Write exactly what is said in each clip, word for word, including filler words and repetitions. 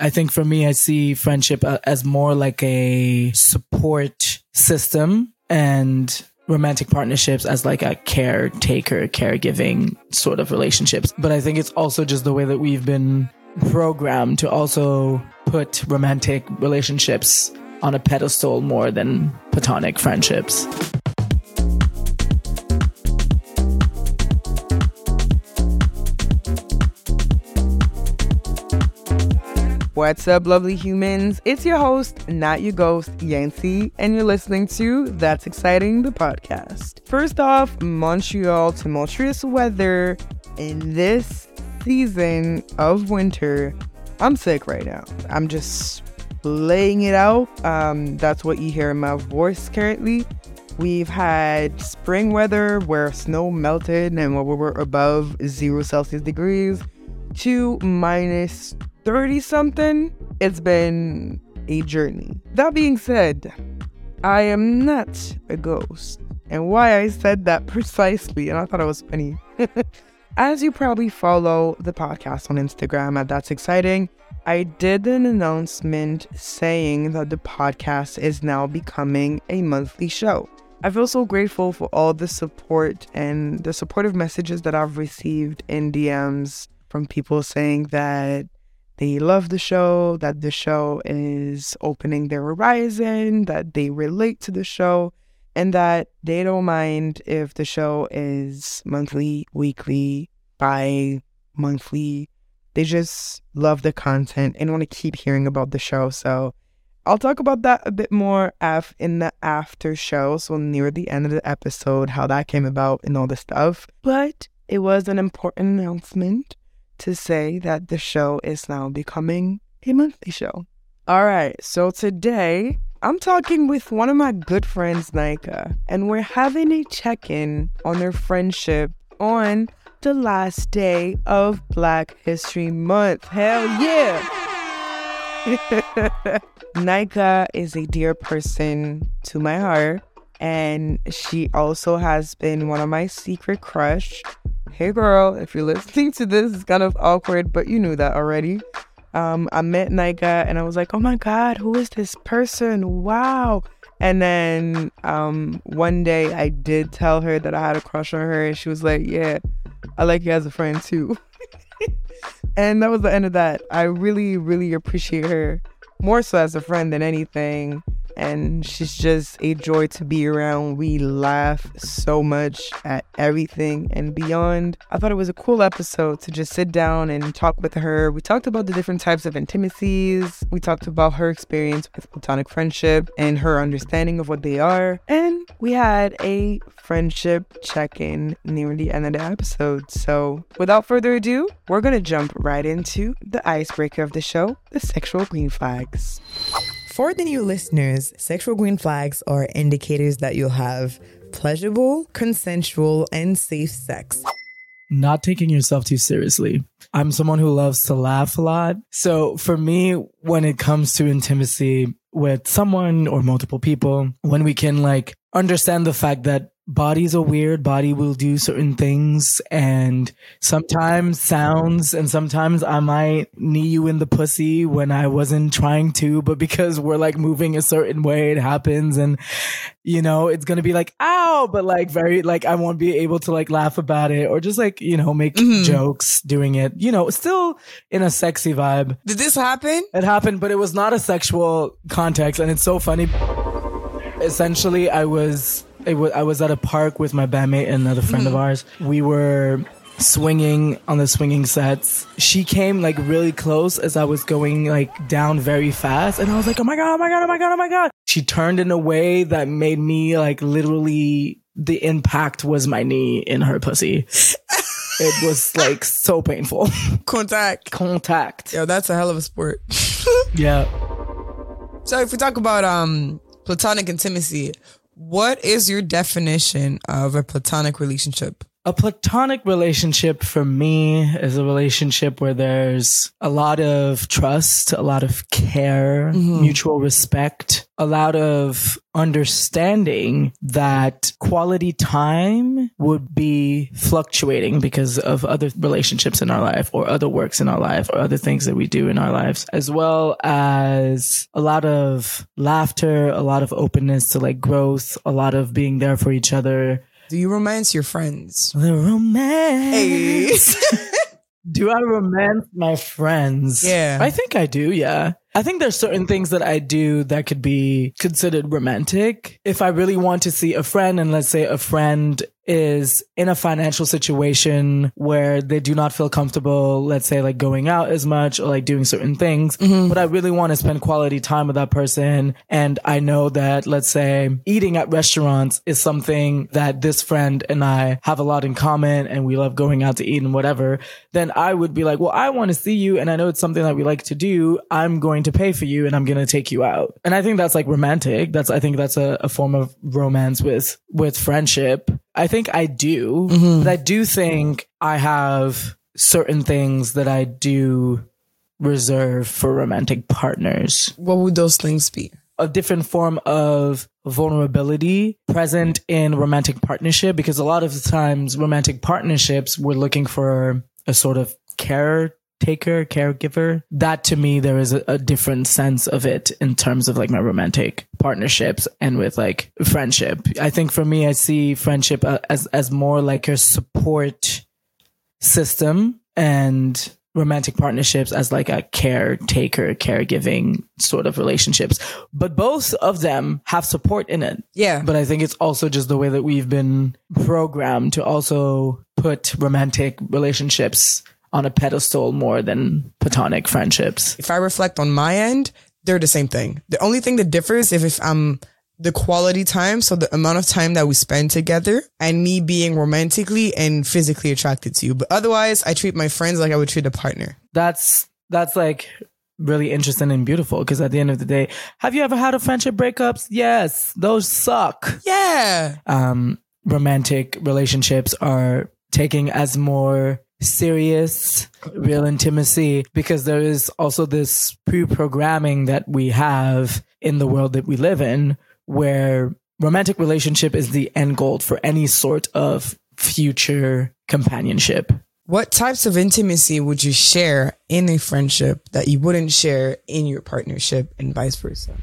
I think for me, I see friendship as more like a support system and romantic partnerships as like a caretaker, caregiving sort of relationships. But I think it's also just the way that we've been programmed to also put romantic relationships on a pedestal more than platonic friendships. What's up, lovely humans? It's your host, not your ghost, Yancy, and you're listening to That's Exciting, the podcast. First off, Montreal tumultuous weather in this season of winter. I'm sick right now. I'm just laying it out. Um, that's what you hear in my voice currently. We've had spring weather where snow melted and where we were above zero Celsius degrees to minus thirty something. It's been a journey. That being said, I am not a ghost, and why I said that precisely, and I thought it was funny. As you probably follow the podcast on Instagram at That's Exciting, I did an announcement saying that the podcast is now becoming a monthly show. I feel so grateful for all the support and the supportive messages that I've received in D Ms from people saying that they love the show, that the show is opening their horizon, that they relate to the show, and that they don't mind if the show is monthly, weekly, bi-monthly. They just love the content and want to keep hearing about the show. So I'll talk about that a bit more af- in the after show, so near the end of the episode, how that came about and all the stuff. But it was an important announcement to say that the show is now becoming a monthly show. All right, so today I'm talking with one of my good friends, Naika, and we're having a check-in on her friendship on the last day of Black History Month. Hell yeah! Naika is a dear person to my heart, and she also has been one of my secret crush. Hey girl, if you're listening to this, it's kind of awkward, but you knew that already. Um, I met Naika and I was like, oh my God, who is this person? Wow. And then um, one day I did tell her that I had a crush on her, and she was like, yeah, I like you as a friend too. And that was the end of that. I really, really appreciate her more so as a friend than anything. And she's just a joy to be around. We laugh so much at everything and beyond. I thought it was a cool episode to just sit down and talk with her. We talked about the different types of intimacies. We talked about her experience with platonic friendship and her understanding of what they are. And we had a friendship check-in near the end of the episode. So without further ado, we're going to jump right into the icebreaker of the show, the sexual green flags. For the new listeners, sexual green flags are indicators that you'll have pleasurable, consensual, and safe sex. Not taking yourself too seriously. I'm someone who loves to laugh a lot. So for me, when it comes to intimacy with someone or multiple people, when we can like understand the fact that bodies are weird, body will do certain things, and sometimes sounds, and sometimes I might knee you in the pussy when I wasn't trying to, but because we're like moving a certain way, it happens, and you know, it's gonna be like, ow, but like very, like I won't be able to like laugh about it, or just like, you know, make mm-hmm. jokes doing it, you know, still in a sexy vibe. Did this happen? It happened, but it was not a sexual context, and it's so funny. Essentially, I was... It w- I was at a park with my bandmate and another friend mm-hmm. of ours. We were swinging on the swinging sets. She came like really close as I was going like down very fast. And I was like, oh my God, oh my God, oh my God, oh my God. She turned in a way that made me like literally the impact was my knee in her pussy. It was like so painful. Contact. Contact. Yo, that's a hell of a sport. Yeah. So if we talk about um platonic intimacy, what is your definition of a platonic relationship? A platonic relationship for me is a relationship where there's a lot of trust, a lot of care, mm-hmm. mutual respect, a lot of understanding that quality time would be fluctuating because of other relationships in our life or other works in our life or other things that we do in our lives, as well as a lot of laughter, a lot of openness to like growth, a lot of being there for each other. Do you romance your friends? The romance. Hey. Do I romance my friends? Yeah. I think I do, yeah. I think there's certain things that I do that could be considered romantic. If I really want to see a friend, and let's say a friend is in a financial situation where they do not feel comfortable, let's say like going out as much or like doing certain things, mm-hmm. but I really want to spend quality time with that person. And I know that, let's say, eating at restaurants is something that this friend and I have a lot in common and we love going out to eat and whatever. Then I would be like, well, I want to see you. And I know it's something that we like to do. I'm going to pay for you and I'm going to take you out. And I think that's like romantic. That's, I think that's a, a form of romance with, with friendship. I think I do, mm-hmm. but I do think I have certain things that I do reserve for romantic partners. What would those things be? A different form of vulnerability present in romantic partnership, because a lot of the times romantic partnerships, we're looking for a sort of caretaker, caregiver. That to me, there is a, a different sense of it in terms of like my romantic partnerships and with like friendship. I think for me, I see friendship as as more like a support system and romantic partnerships as like a caretaker, caregiving sort of relationships. But both of them have support in it. Yeah. But I think it's also just the way that we've been programmed to also put romantic relationships on a pedestal more than platonic friendships. If I reflect on my end, they're the same thing. The only thing that differs is if I'm the quality time, so the amount of time that we spend together, and me being romantically and physically attracted to you. But otherwise, I treat my friends like I would treat a partner. That's that's like really interesting and beautiful, because at the end of the day, have you ever had a friendship breakups? Yes, those suck. Yeah. Um, romantic relationships are taking as more serious, real intimacy, because there is also this pre-programming that we have in the world that we live in, where romantic relationship is the end goal for any sort of future companionship. What types of intimacy would you share in a friendship that you wouldn't share in your partnership, and vice versa?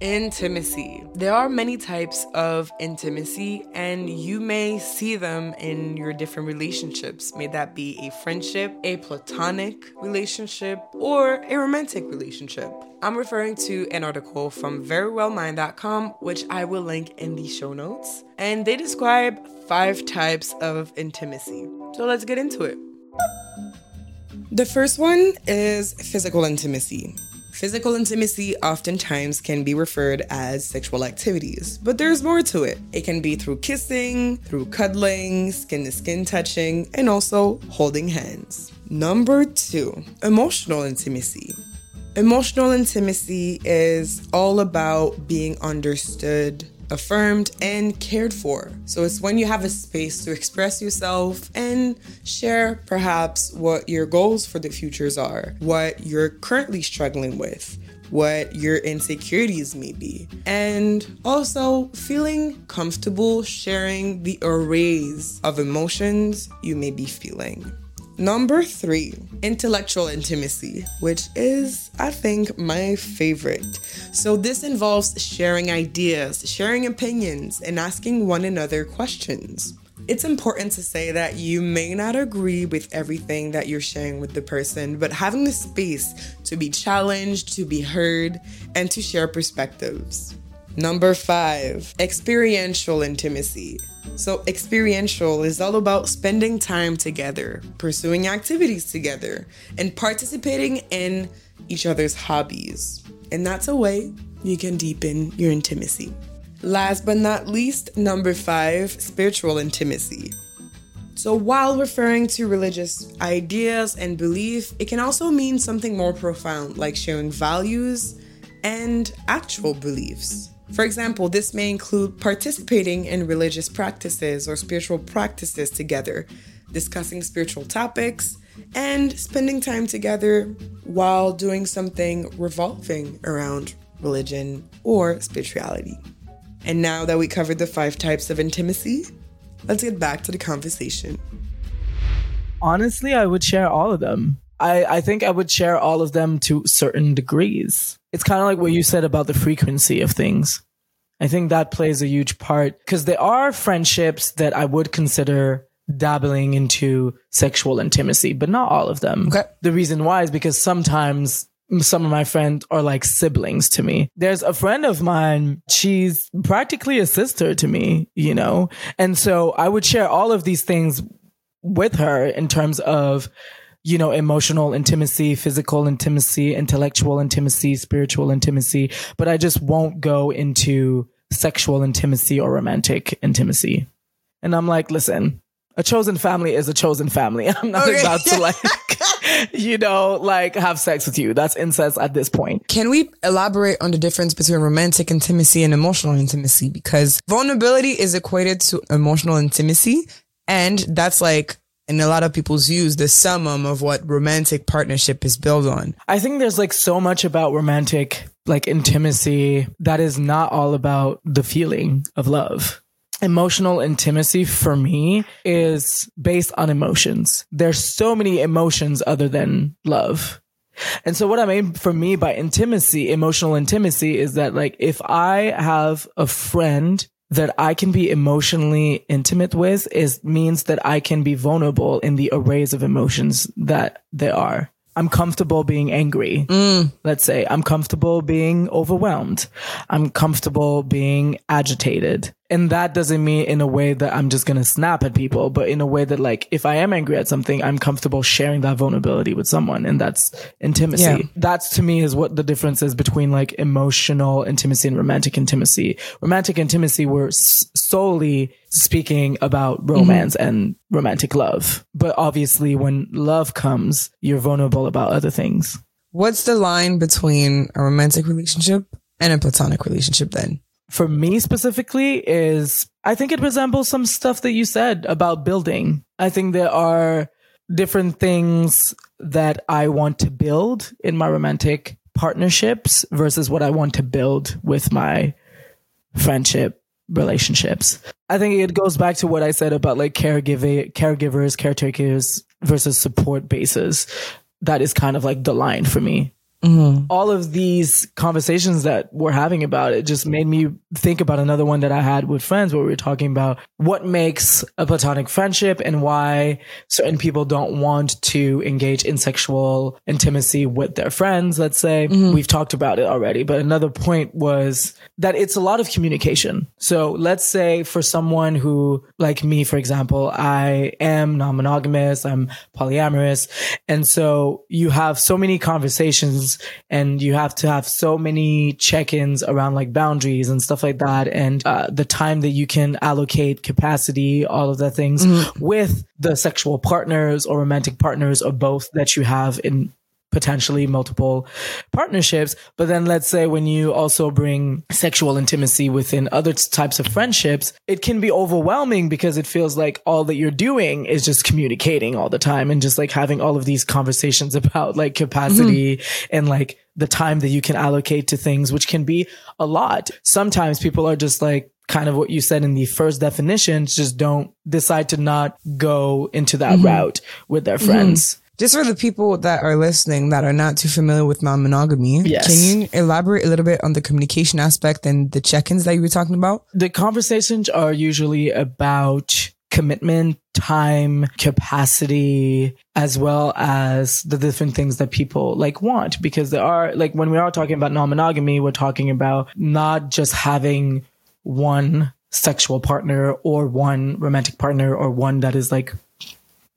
Intimacy. There are many types of intimacy, and you may see them in your different relationships. May that be a friendship, a platonic relationship, or a romantic relationship. I'm referring to an article from very well mind dot com, which I will link in the show notes, and they describe five types of intimacy. So let's get into it. The first one is physical intimacy. Physical intimacy oftentimes can be referred as sexual activities, but there's more to it. It can be through kissing, through cuddling, skin-to-skin touching, and also holding hands. Number two, emotional intimacy. Emotional intimacy is all about being understood, affirmed, and cared for. So it's when you have a space to express yourself and share perhaps what your goals for the futures are, what you're currently struggling with, what your insecurities may be, and also feeling comfortable sharing the arrays of emotions you may be feeling. Number three, intellectual intimacy, which is, I think, my favorite. So this involves sharing ideas, sharing opinions, and asking one another questions. It's important to say that you may not agree with everything that you're sharing with the person, but having the space to be challenged, to be heard, and to share perspectives. Number five, experiential intimacy. So experiential is all about spending time together, pursuing activities together, and participating in each other's hobbies. And that's a way you can deepen your intimacy. Last but not least, number five, spiritual intimacy. So while referring to religious ideas and belief, it can also mean something more profound, like sharing values and actual beliefs. For example, this may include participating in religious practices or spiritual practices together, discussing spiritual topics, and spending time together while doing something revolving around religion, or spirituality. And now that we covered the five types of intimacy, let's get back to the conversation. Honestly, I would share all of them. I, I think I would share all of them to certain degrees. It's kind of like what you said about the frequency of things. I think that plays a huge part because there are friendships that I would consider dabbling into sexual intimacy, but not all of them. Okay. The reason why is because sometimes some of my friends are like siblings to me. There's a friend of mine, she's practically a sister to me, you know? And so I would share all of these things with her in terms of, you know, emotional intimacy, physical intimacy, intellectual intimacy, spiritual intimacy, but I just won't go into sexual intimacy or romantic intimacy. And I'm like, listen, a chosen family is a chosen family. I'm not okay. about to like, you know, like have sex with you. That's incest at this point. Can we elaborate on the difference between romantic intimacy and emotional intimacy? Because vulnerability is equated to emotional intimacy. And that's like, in a lot of people's views, the summum of what romantic partnership is built on. I think there's like so much about romantic, like intimacy, that is not all about the feeling of love. Emotional intimacy for me is based on emotions. There's so many emotions other than love. And so what I mean for me by intimacy, emotional intimacy, is that like if I have a friend that I can be emotionally intimate with, is means that I can be vulnerable in the arrays of emotions that there are. I'm comfortable being angry. Mm. Let's say I'm comfortable being overwhelmed. I'm comfortable being agitated. And that doesn't mean in a way that I'm just going to snap at people, but in a way that like, if I am angry at something, I'm comfortable sharing that vulnerability with someone. And that's intimacy. Yeah. That's to me is what the difference is between like emotional intimacy and romantic intimacy. Romantic intimacy, we're s- solely speaking about romance mm-hmm. and romantic love. But obviously when love comes, you're vulnerable about other things. What's the line between a romantic relationship and a platonic relationship then? For me specifically is, I think it resembles some stuff that you said about building. I think there are different things that I want to build in my romantic partnerships versus what I want to build with my friendship relationships. I think it goes back to what I said about like caregiver, caregivers, caretakers versus support bases. That is kind of like the line for me. Mm-hmm. All of these conversations that we're having about it just made me think about another one that I had with friends where we were talking about what makes a platonic friendship and why certain people don't want to engage in sexual intimacy with their friends, let's say. Mm-hmm. We've talked about it already, but another point was that it's a lot of communication. So let's say for someone who, like me, for example, I am non-monogamous, I'm polyamorous. And so you have so many conversations and you have to have so many check-ins around like boundaries and stuff like that. And uh, the time that you can allocate capacity, all of the things mm-hmm. with the sexual partners or romantic partners or both that you have in potentially multiple partnerships. But then let's say when you also bring sexual intimacy within other types of friendships, it can be overwhelming because it feels like all that you're doing is just communicating all the time and just like having all of these conversations about like capacity mm-hmm. and like the time that you can allocate to things, which can be a lot. Sometimes people are just like, kind of what you said in the first definition, just don't decide to not go into that mm-hmm. route with their friends. Mm-hmm. Just for the people that are listening that are not too familiar with non-monogamy, yes. Can you elaborate a little bit on the communication aspect and the check-ins that you were talking about? The conversations are usually about commitment, time, capacity, as well as the different things that people like want. Because there are, like when we are talking about non-monogamy, we're talking about not just having one sexual partner or one romantic partner or one that is like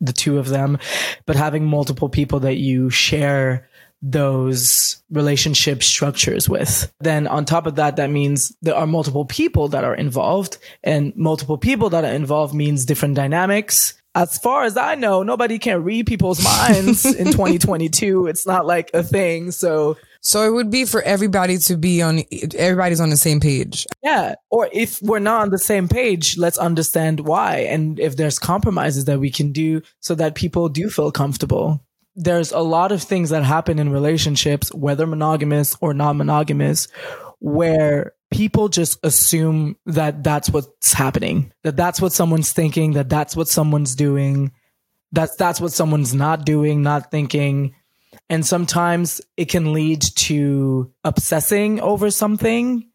the two of them, but having multiple people that you share those relationship structures with. Then on top of that, that means there are multiple people that are involved, and multiple people that are involved means different dynamics. As far as I know, nobody can read people's minds in twenty twenty-two. It's not like a thing. So So it would be for everybody to be on, everybody's on the same page. Yeah. Or if we're not on the same page, let's understand why. And if there's compromises that we can do so that people do feel comfortable there's a lot of things that happen in relationships, whether monogamous or non-monogamous, where people just assume that that's what's happening, that that's what someone's thinking, that that's what someone's doing, that's that's what someone's not doing, not thinking. And sometimes it can lead to obsessing over something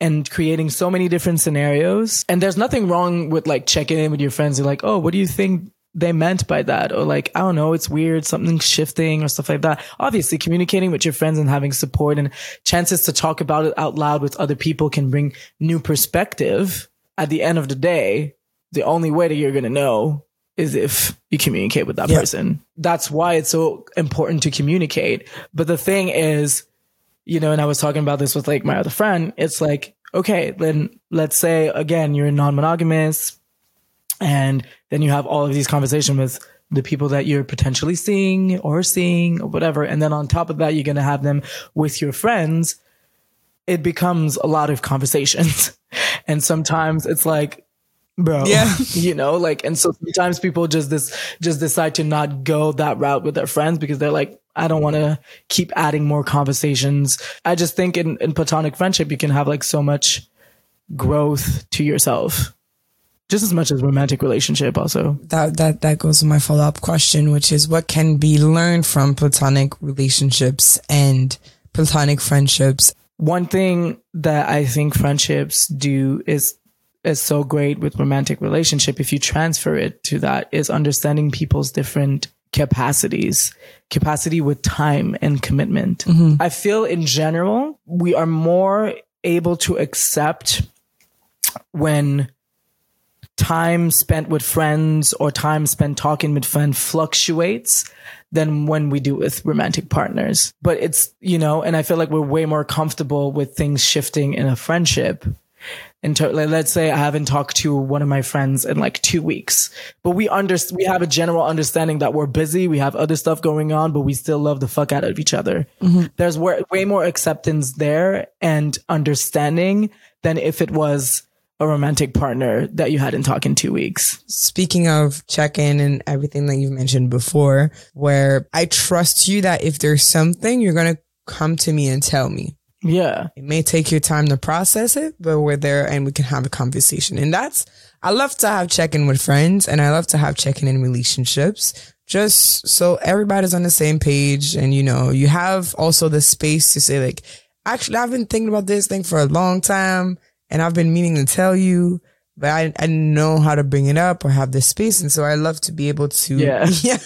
and creating so many different scenarios. And there's nothing wrong with like checking in with your friends. You're like, oh, what do you think they meant by that? Or like, I don't know, it's weird, something's shifting or stuff like that. Obviously, communicating with your friends and having support and chances to talk about it out loud with other people can bring new perspective. At the end of the day, the only way that you're going to know is if you communicate with that yeah. person. That's why it's so important to communicate. But the thing is, you know, and I was talking about this with like my other friend, it's like, okay, then let's say, again, you're non-monogamous, and then you have all of these conversations with the people that you're potentially seeing or seeing or whatever. And then on top of that, you're going to have them with your friends. It becomes a lot of conversations. And sometimes it's like, bro, yeah. you know, like, and so sometimes people just this, just decide to not go that route with their friends because they're like, I don't want to keep adding more conversations. I just think in, in platonic friendship, you can have like so much growth to yourself. Just as much as romantic relationship also. That that that goes to my follow-up question, which is what can be learned from platonic relationships and platonic friendships? One thing that I think friendships do is is so great with romantic relationship, if you transfer it to that, is understanding people's different capacities, capacity with time and commitment. Mm-hmm. I feel in general, we are more able to accept when time spent with friends or time spent talking with friends fluctuates than when we do with romantic partners. But it's, you know, and I feel like we're way more comfortable with things shifting in a friendship. And to, like, let's say I haven't talked to one of my friends in like two weeks, but we under, we have a general understanding that we're busy. We have other stuff going on, but we still love the fuck out of each other. Mm-hmm. There's way, way more acceptance there and understanding than if it was a romantic partner that you hadn't talked in two weeks. Speaking of check-in and everything that you've mentioned before, where I trust you that if there's something, you're going to come to me and tell me. Yeah. It may take your time to process it, but we're there and we can have a conversation. And that's, I love to have check-in with friends and I love to have check-in in relationships, just so everybody's on the same page. And, you know, you have also the space to say like, actually, I've been thinking about this thing for a long time. And I've been meaning to tell you, but I, I know how to bring it up or have this space. And so I love to be able to, yeah, yeah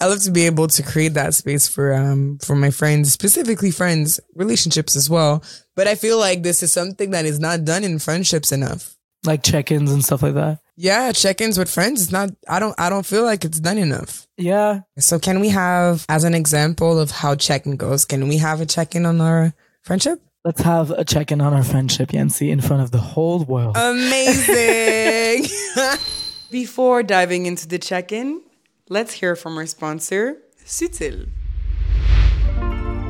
I love to be able to create that space for, um, for my friends, specifically friends, relationships as well. But I feel like this is something that is not done in friendships enough. Like check-ins and stuff like that. Yeah. Check-ins with friends. It's not, I don't, I don't feel like it's done enough. Yeah. So can we have, as an example of how check-in goes, can we have a check-in on our friendship? Let's have a check-in on our friendship, Yancy, in front of the whole world. Amazing! Before diving into the check-in, let's hear from our sponsor, Sutil.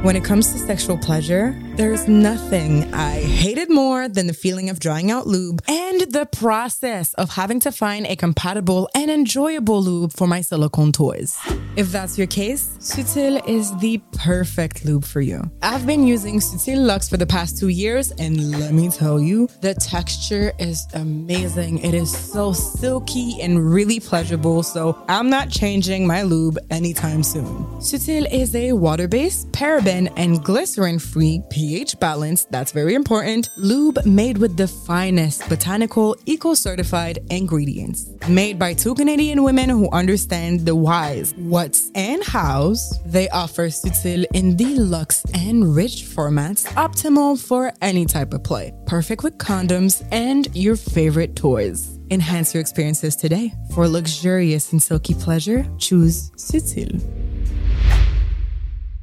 When it comes to sexual pleasure, there's nothing I hated more than the feeling of drying out lube and the process of having to find a compatible and enjoyable lube for my silicone toys. If that's your case, Sutil is the perfect lube for you. I've been using Sutil Luxe for the past two years, and let me tell you, the texture is amazing. It is so silky and really pleasurable, so I'm not changing my lube anytime soon. Sutil is a water-based, paraben, and glycerin-free pH balance, that's very important, lube made with the finest botanical, eco-certified ingredients. Made by two Canadian women who understand the whys, whats, and hows, they offer Sutil in deluxe and rich formats, optimal for any type of play, perfect with condoms and your favorite toys. Enhance your experiences today. For luxurious and silky pleasure, choose Sutil.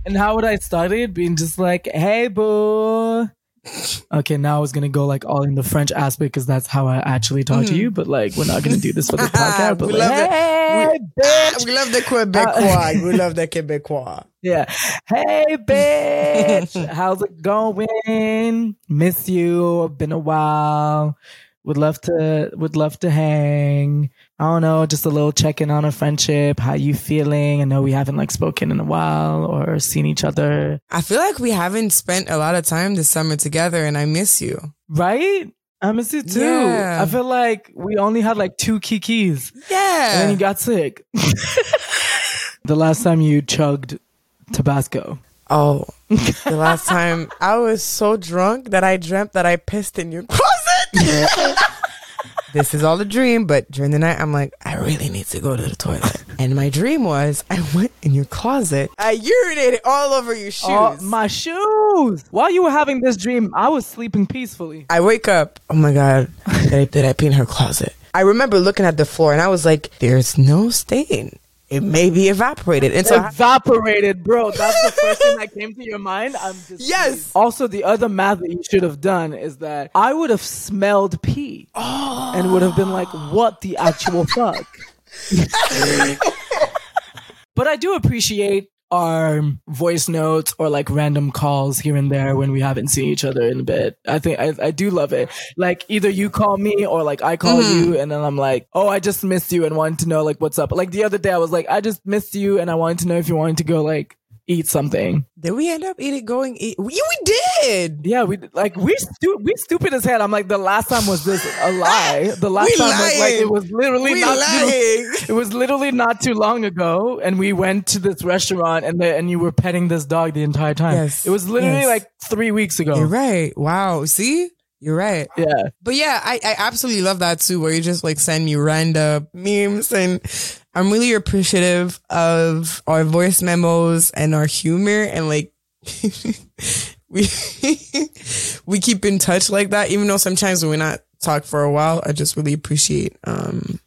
And how would I start it? Being just like, hey, boo. Okay, now I was going to go like all in the French aspect because that's how I actually talk mm. to you. But like, we're not going to do this for the podcast. But we, like, love hey, the, bitch. we love the Quebecois. Uh, we love the Quebecois. Yeah. Hey, bitch. How's it going? Miss you. Been a while. Would love to, would love to hang. I don't know, just a little check-in on a friendship. How you feeling? I know we haven't like spoken in a while or seen each other. I feel like we haven't spent a lot of time this summer together and I miss you. Right? I miss you too. Yeah. I feel like we only had like two kikis. Yeah. And then you got sick. The last time you chugged Tabasco. Oh, the last time I was so drunk that I dreamt that I pissed in your closet. This is all a dream, but during the night, I'm like, I really need to go to the toilet. And my dream was, I went in your closet. I urinated all over your shoes. Oh, my shoes. While you were having this dream, I was sleeping peacefully. I wake up. Oh, my God. Did I, did I pee in her closet? I remember looking at the floor, and I was like, there's no stain. It may be evaporated. And so evaporated, bro. That's the first thing that came to your mind. I'm just yes. Kidding. Also, the other math that you should have done is that I would have smelled pee oh. and would have been like, "What the actual fuck?" But I do appreciate our voice notes or like random calls here and there when we haven't seen each other in a bit. I think I, I do love it. Like either you call me or like I call mm-hmm. you and then I'm like, oh, I just missed you and wanted to know like what's up. Like the other day I was like, I just missed you and I wanted to know if you wanted to go like eat something. Did we end up eating going eat? We, we did. Yeah, we like we stu- we stupid as hell. I'm like the last time was this a lie. The last we time lying. was like it was literally we not lying. Too, it was literally not too long ago, and we went to this restaurant and the, and you were petting this dog the entire time. Yes. It was literally yes. like three weeks ago. You're right. Wow. See. You're right. Yeah. But yeah, I, I absolutely love that too, where you just like send me random memes, and I'm really appreciative of our voice memos and our humor, and like we we keep in touch like that, even though sometimes when we not talk for a while. I just really appreciate um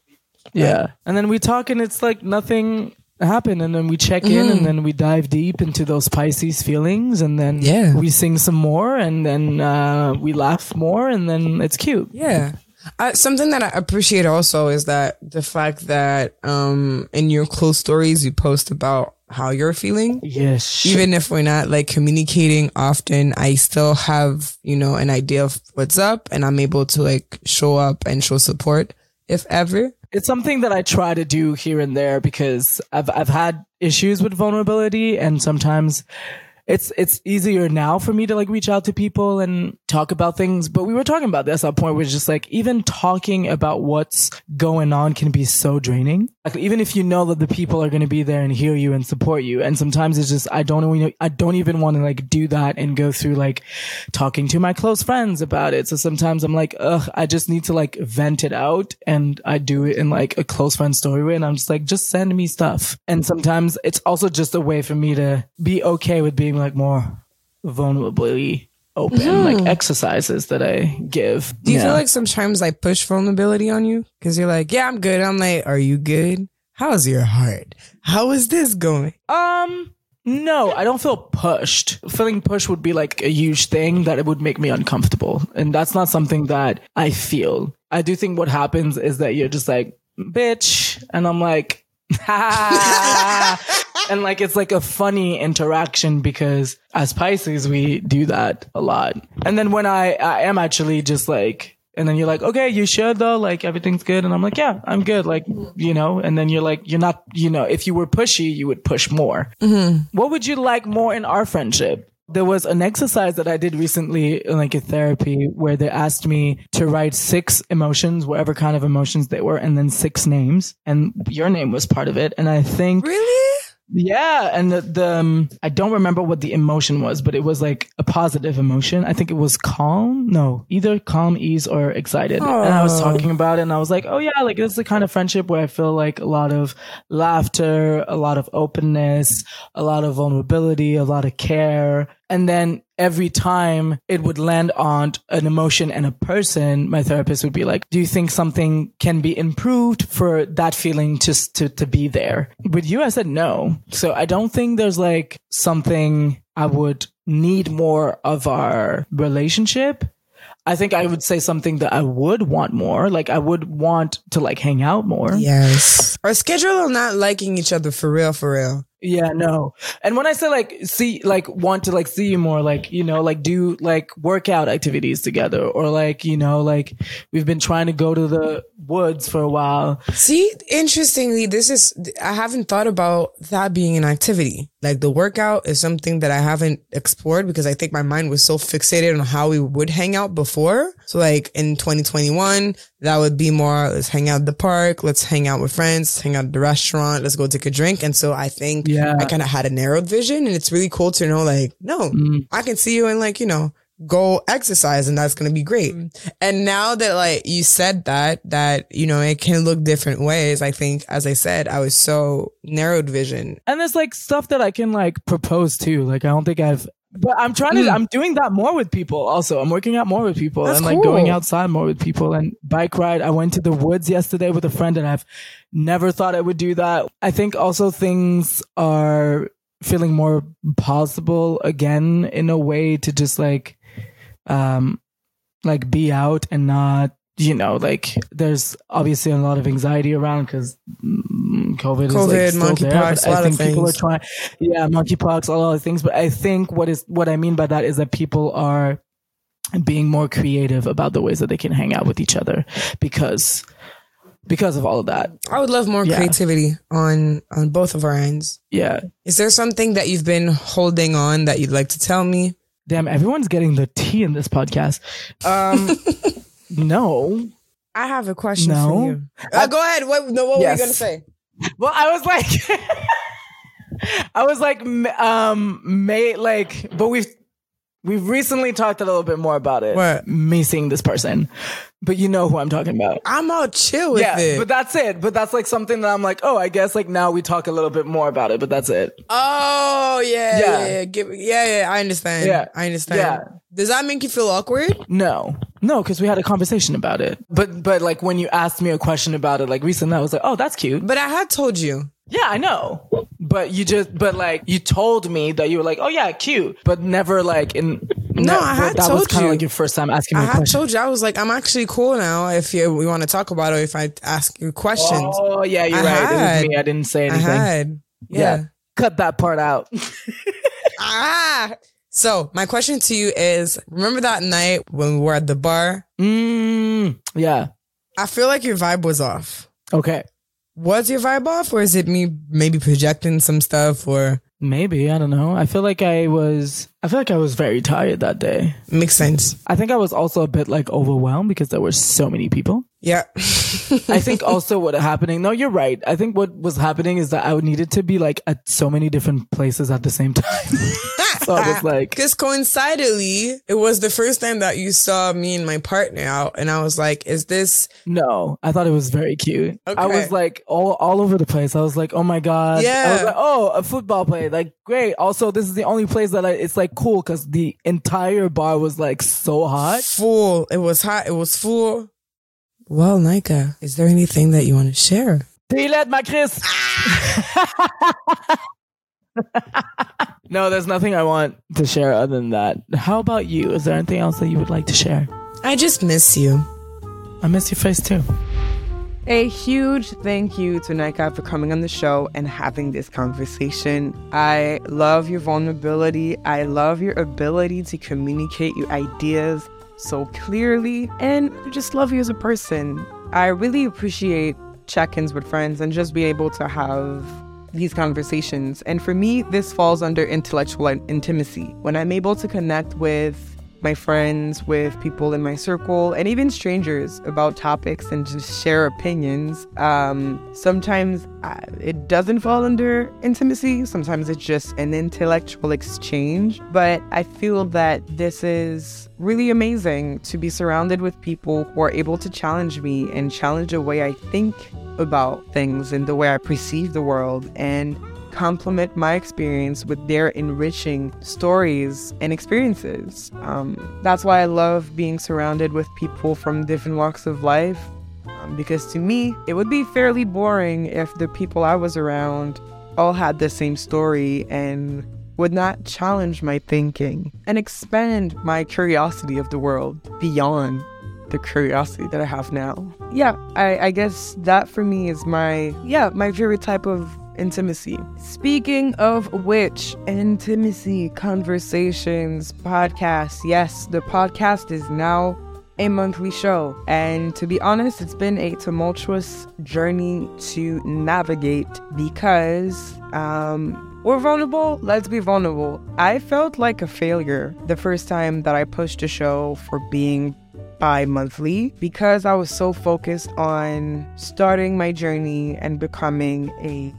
Yeah. Like, and then we talk and it's like nothing happen, and then we check in mm. and then we dive deep into those Pisces feelings, and then yeah. we sing some more, and then uh we laugh more, and then it's cute. Yeah. Uh, something that I appreciate also is that the fact that um in your close stories you post about how you're feeling. Yes. Even if we're not like communicating often, I still have, you know, an idea of what's up, and I'm able to like show up and show support if ever. It's something that I try to do here and there because I've I've had issues with vulnerability, and sometimes it's it's easier now for me to like reach out to people and talk about things. But we were talking about this at a point where it's just like even talking about what's going on can be so draining. Like even if you know that the people are going to be there and hear you and support you, and sometimes it's just I don't know I don't even want to like do that and go through like talking to my close friends about it. So sometimes I'm like, ugh, I just need to like vent it out, and I do it in like a close friend story way, and I'm just like, just send me stuff. And sometimes it's also just a way for me to be okay with being like more vulnerably open, mm-hmm. like exercises that I give. Do you yeah. feel like sometimes I push vulnerability on you? Because you're like, yeah, I'm good. I'm like, are you good? How's your heart? How is this going? Um, no, I don't feel pushed. Feeling pushed would be like a huge thing that it would make me uncomfortable. And that's not something that I feel. I do think what happens is that you're just like, bitch. And I'm like, ha. And like, it's like a funny interaction because as Pisces, we do that a lot. And then when I, I am actually just like, and then you're like, okay, you sure though? Like everything's good. And I'm like, yeah, I'm good. Like, you know, and then you're like, you're not, you know, if you were pushy, you would push more. Mm-hmm. What would you like more in our friendship? There was an exercise that I did recently, like in therapy, where they asked me to write six emotions, whatever kind of emotions they were, and then six names. And your name was part of it. And I think... Really? Yeah. And the, the um, I don't remember what the emotion was, but it was like a positive emotion. I think it was calm. No, either calm, ease, or excited. Oh. And I was talking about it, and I was like, oh yeah, like this is the kind of friendship where I feel like a lot of laughter, a lot of openness, a lot of vulnerability, a lot of care. And then every time it would land on an emotion and a person, my therapist would be like, do you think something can be improved for that feeling just to, to be there? With you, I said no. So I don't think there's like something I would need more of our relationship. I think I would say something that I would want more. Like I would want to like hang out more. Yes. Our schedule of not liking each other for real, for real. Yeah, no. And when I say like see, like want to like see you more, like, you know, like do like workout activities together, or like, you know, like we've been trying to go to the woods for a while. See, interestingly, this is, I haven't thought about that being an activity. Like the workout is something that I haven't explored because I think my mind was so fixated on how we would hang out before. So like in twenty twenty-one, that would be more, let's hang out at the park, let's hang out with friends, hang out at the restaurant, let's go take a drink. And so I think yeah. I kind of had a narrowed vision, and it's really cool to know like, no, mm. I can see you and like, you know, go exercise, and that's going to be great. Mm. And now that like you said that, that, you know, it can look different ways. I think, as I said, I was so narrowed vision. And there's like stuff that I can like propose to. Like, I don't think I've, but I'm trying to, mm. I'm doing that more with people also. I'm working out more with people that's and like cool. going outside more with people, and bike ride. I went to the woods yesterday with a friend, and I've never thought I would do that. I think also things are feeling more possible again in a way to just like, um, like be out and not, you know, like there's obviously a lot of anxiety around because COVID, COVID is like still monkeypox, there. But a lot I think of people things. are trying, yeah, monkeypox, a lot of things. But I think what is what I mean by that is that people are being more creative about the ways that they can hang out with each other because because of all of that. I would love more yeah. creativity on on both of our ends. Yeah. Is there something that you've been holding on that you'd like to tell me? Damn, everyone's getting the tea in this podcast. Um. No, I have a question no. for you. Uh, go ahead. What, no, what yes. were you gonna say? Well, I was like, I was like, um, may like, but we've we've recently talked a little bit more about it. What? Me seeing this person, but you know who I'm talking about. I'm all chill with yeah, it. But that's it. But that's like something that I'm like, oh, I guess like now we talk a little bit more about it. But that's it. Oh yeah, yeah, yeah, yeah. Give, yeah, yeah. I understand. Yeah, I understand. Yeah. Does that make you feel awkward? No. No, because we had a conversation about it. But but like when you asked me a question about it, like recently, I was like, oh, that's cute. But I had told you. Yeah, I know. But you just, but like you told me that you were like, oh yeah, cute. But never like in. No, no I had that told was kinda you. Like your first time asking me I a question. I had told you. I was like, I'm actually cool now if you we want to talk about it, or if I ask you questions. Oh yeah, you're I right. Had. It was me. I didn't say anything. I had. Yeah. yeah. Cut that part out. ah. So my question to you is, remember that night when we were at the bar? Mm, yeah. I feel like your vibe was off. Okay. Was your vibe off, or is it me maybe projecting some stuff, or? Maybe. I don't know. I feel like I was, I feel like I was very tired that day. Makes sense. I think I was also a bit like overwhelmed because there were so many people. Yeah. I think also what happening. No, you're right. I think what was happening is that I needed to be like at so many different places at the same time. So I was like, because coincidentally, it was the first time that you saw me and my partner out, and I was like, "Is this?" No, I thought it was very cute. Okay. I was like all all over the place. I was like, "Oh my god!" Yeah. I was like, "Oh, a football play! Like, great." Also, this is the only place that I, it's like cool because the entire bar was like so hot, full. It was hot. It was full. Well, Naika, is there anything that you want to share? Delete my Chris. No, there's nothing I want to share other than that. How about you? Is there anything else that you would like to share? I just miss you. I miss your face too. A huge thank you to Naika for coming on the show and having this conversation. I love your vulnerability. I love your ability to communicate your ideas so clearly. And I just love you as a person. I really appreciate check-ins with friends and just be able to have these conversations. And for me, this falls under intellectual intimacy. When I'm able to connect with my friends, with people in my circle, and even strangers about topics and just share opinions, um, sometimes I, it doesn't fall under intimacy. Sometimes it's just an intellectual exchange. But I feel that this is really amazing to be surrounded with people who are able to challenge me and challenge the way I think about things and the way I perceive the world, and complement my experience with their enriching stories and experiences. Um, that's why I love being surrounded with people from different walks of life, um, because to me, it would be fairly boring if the people I was around all had the same story and would not challenge my thinking and expand my curiosity of the world beyond the curiosity that I have now. Yeah, I, I guess that for me is my, yeah, my favorite type of intimacy. Speaking of which, intimacy, conversations, podcasts. Yes, the podcast is now a monthly show. And to be honest, it's been a tumultuous journey to navigate because um, we're vulnerable. Let's be vulnerable. I felt like a failure the first time that I pushed a show for being bi-monthly because I was so focused on starting my journey and becoming a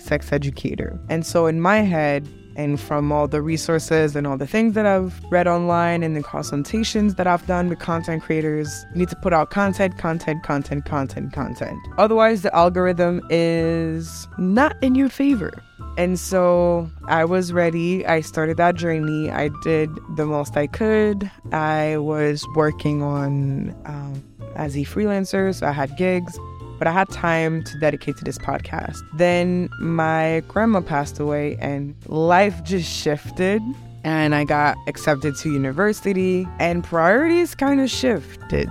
sex educator. And so in my head, and from all the resources and all the things that I've read online and the consultations that I've done with content creators, you need to put out content, content, content, content, content. Otherwise, the algorithm is not in your favor. And so I was ready. I started that journey. I did the most I could. I was working on um, as a freelancer, so I had gigs. But I had time to dedicate to this podcast. Then my grandma passed away and life just shifted. And I got accepted to university and priorities kind of shifted,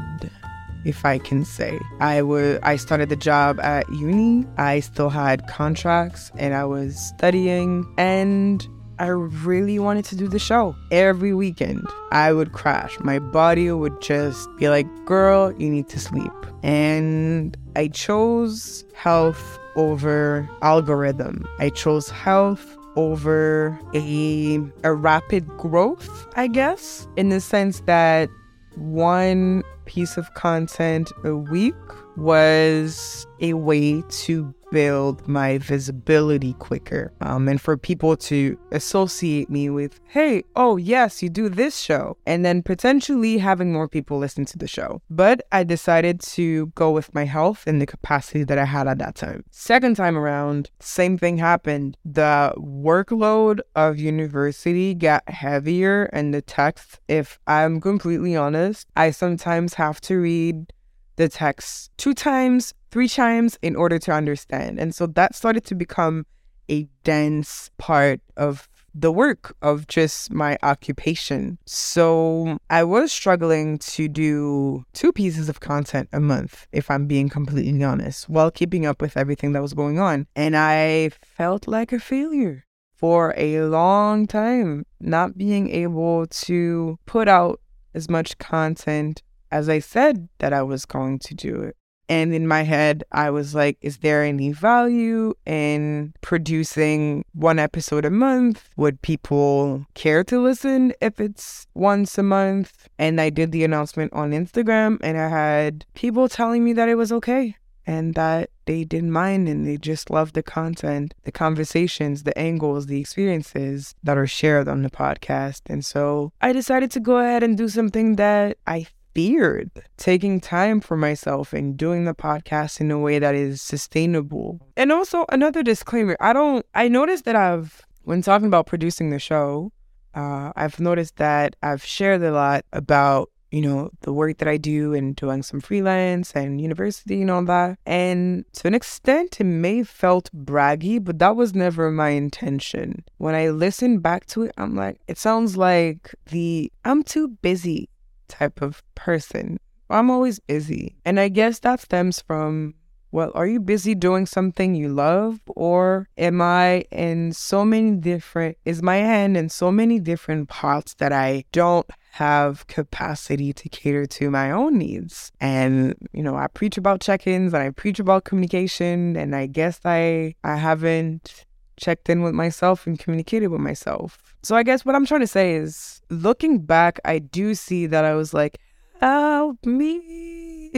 if I can say. I was, I started the job at uni. I still had contracts and I was studying. And I really wanted to do the show. Every weekend, I would crash. My body would just be like, girl, you need to sleep. And I chose health over algorithm. I chose health over a, a rapid growth, I guess, in the sense that one piece of content a week was a way to build my visibility quicker um, and for people to associate me with, hey, oh yes, you do this show, and then potentially having more people listen to the show. But I decided to go with my health in the capacity that I had at that time. Second time around, same thing happened. The workload of university got heavier and the text, if I'm completely honest, I sometimes have to read the text two times, three times in order to understand. And so that started to become a dense part of the work of just my occupation. So I was struggling to do two pieces of content a month, if I'm being completely honest, while keeping up with everything that was going on. And I felt like a failure for a long time, not being able to put out as much content as I said that I was going to do it. And in my head, I was like, is there any value in producing one episode a month? Would people care to listen if it's once a month? And I did the announcement on Instagram and I had people telling me that it was okay and that they didn't mind and they just loved the content, the conversations, the angles, the experiences that are shared on the podcast. And so I decided to go ahead and do something that I feared, taking time for myself and doing the podcast in a way that is sustainable. And also another disclaimer, I don't, I noticed that I've, when talking about producing the show, uh, I've noticed that I've shared a lot about, you know, the work that I do and doing some freelance and university and all that. And to an extent, it may have felt braggy, but that was never my intention. When I listen back to it, I'm like, it sounds like the I'm too busy type of person. I'm always busy. And I guess that stems from, well, are you busy doing something you love? Or am I in so many different, is my hand in so many different pots that I don't have capacity to cater to my own needs? And, you know, I preach about check-ins and I preach about communication. And I guess I, I haven't checked in with myself and communicated with myself. So I guess what I'm trying to say is, looking back, I do see that I was like, help me.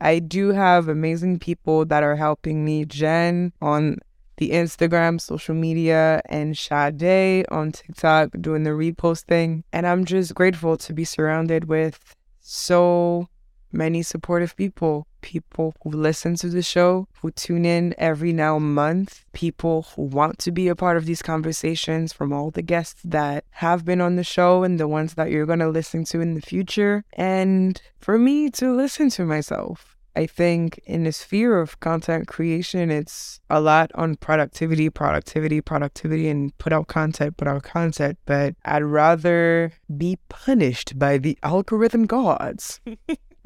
I do have amazing people that are helping me. Jen on the Instagram, social media, and Sade on TikTok doing the reposting. And I'm just grateful to be surrounded with so many supportive people. People who listen to the show, who tune in every now month, people who want to be a part of these conversations, from all the guests that have been on the show and the ones that you're going to listen to in the future. And for me to listen to myself, I think in the sphere of content creation, it's a lot on productivity, productivity, productivity, and put out content, put out content. But I'd rather be punished by the algorithm gods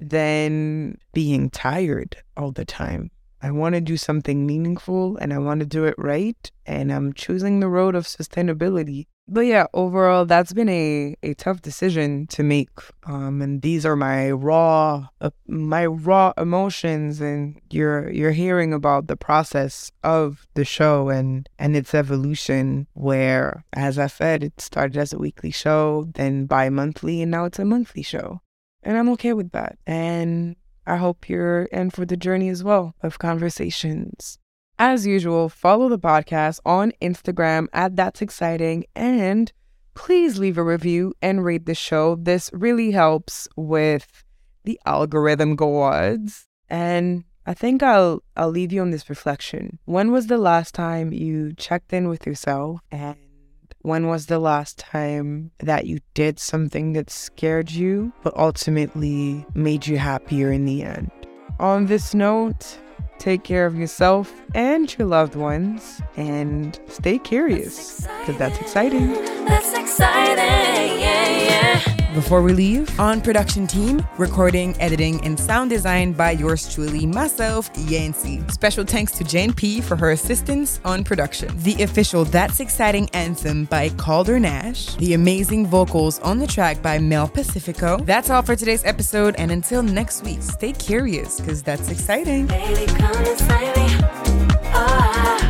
than being tired all the time. I want to do something meaningful and I want to do it right. And I'm choosing the road of sustainability. But yeah, overall, that's been a, a tough decision to make. Um, and these are my raw uh, my raw emotions. And you're you're hearing about the process of the show and, and its evolution where, as I said, it started as a weekly show, then bi-monthly, and now it's a monthly show. And I'm okay with that. And I hope you're in for the journey as well of conversations. As usual, follow the podcast on Instagram at That's Exciting, and please leave a review and rate the show. This really helps with the algorithm gods. And I think I'll I'll leave you on this reflection. When was the last time you checked in with yourself? And when was the last time that you did something that scared you, but ultimately made you happier in the end? On this note, take care of yourself and your loved ones and stay curious, because that's exciting. That's exciting, yeah, yeah. Before we leave, on production team, recording, editing, and sound design by yours truly, myself, Yancy. Special thanks to Jen P. for her assistance on production. The official That's Exciting anthem by Calder Nash. The amazing vocals on the track by Mel Pacifico. That's all for today's episode, and until next week, stay curious, because that's exciting. Baby, come inside me. Oh, I-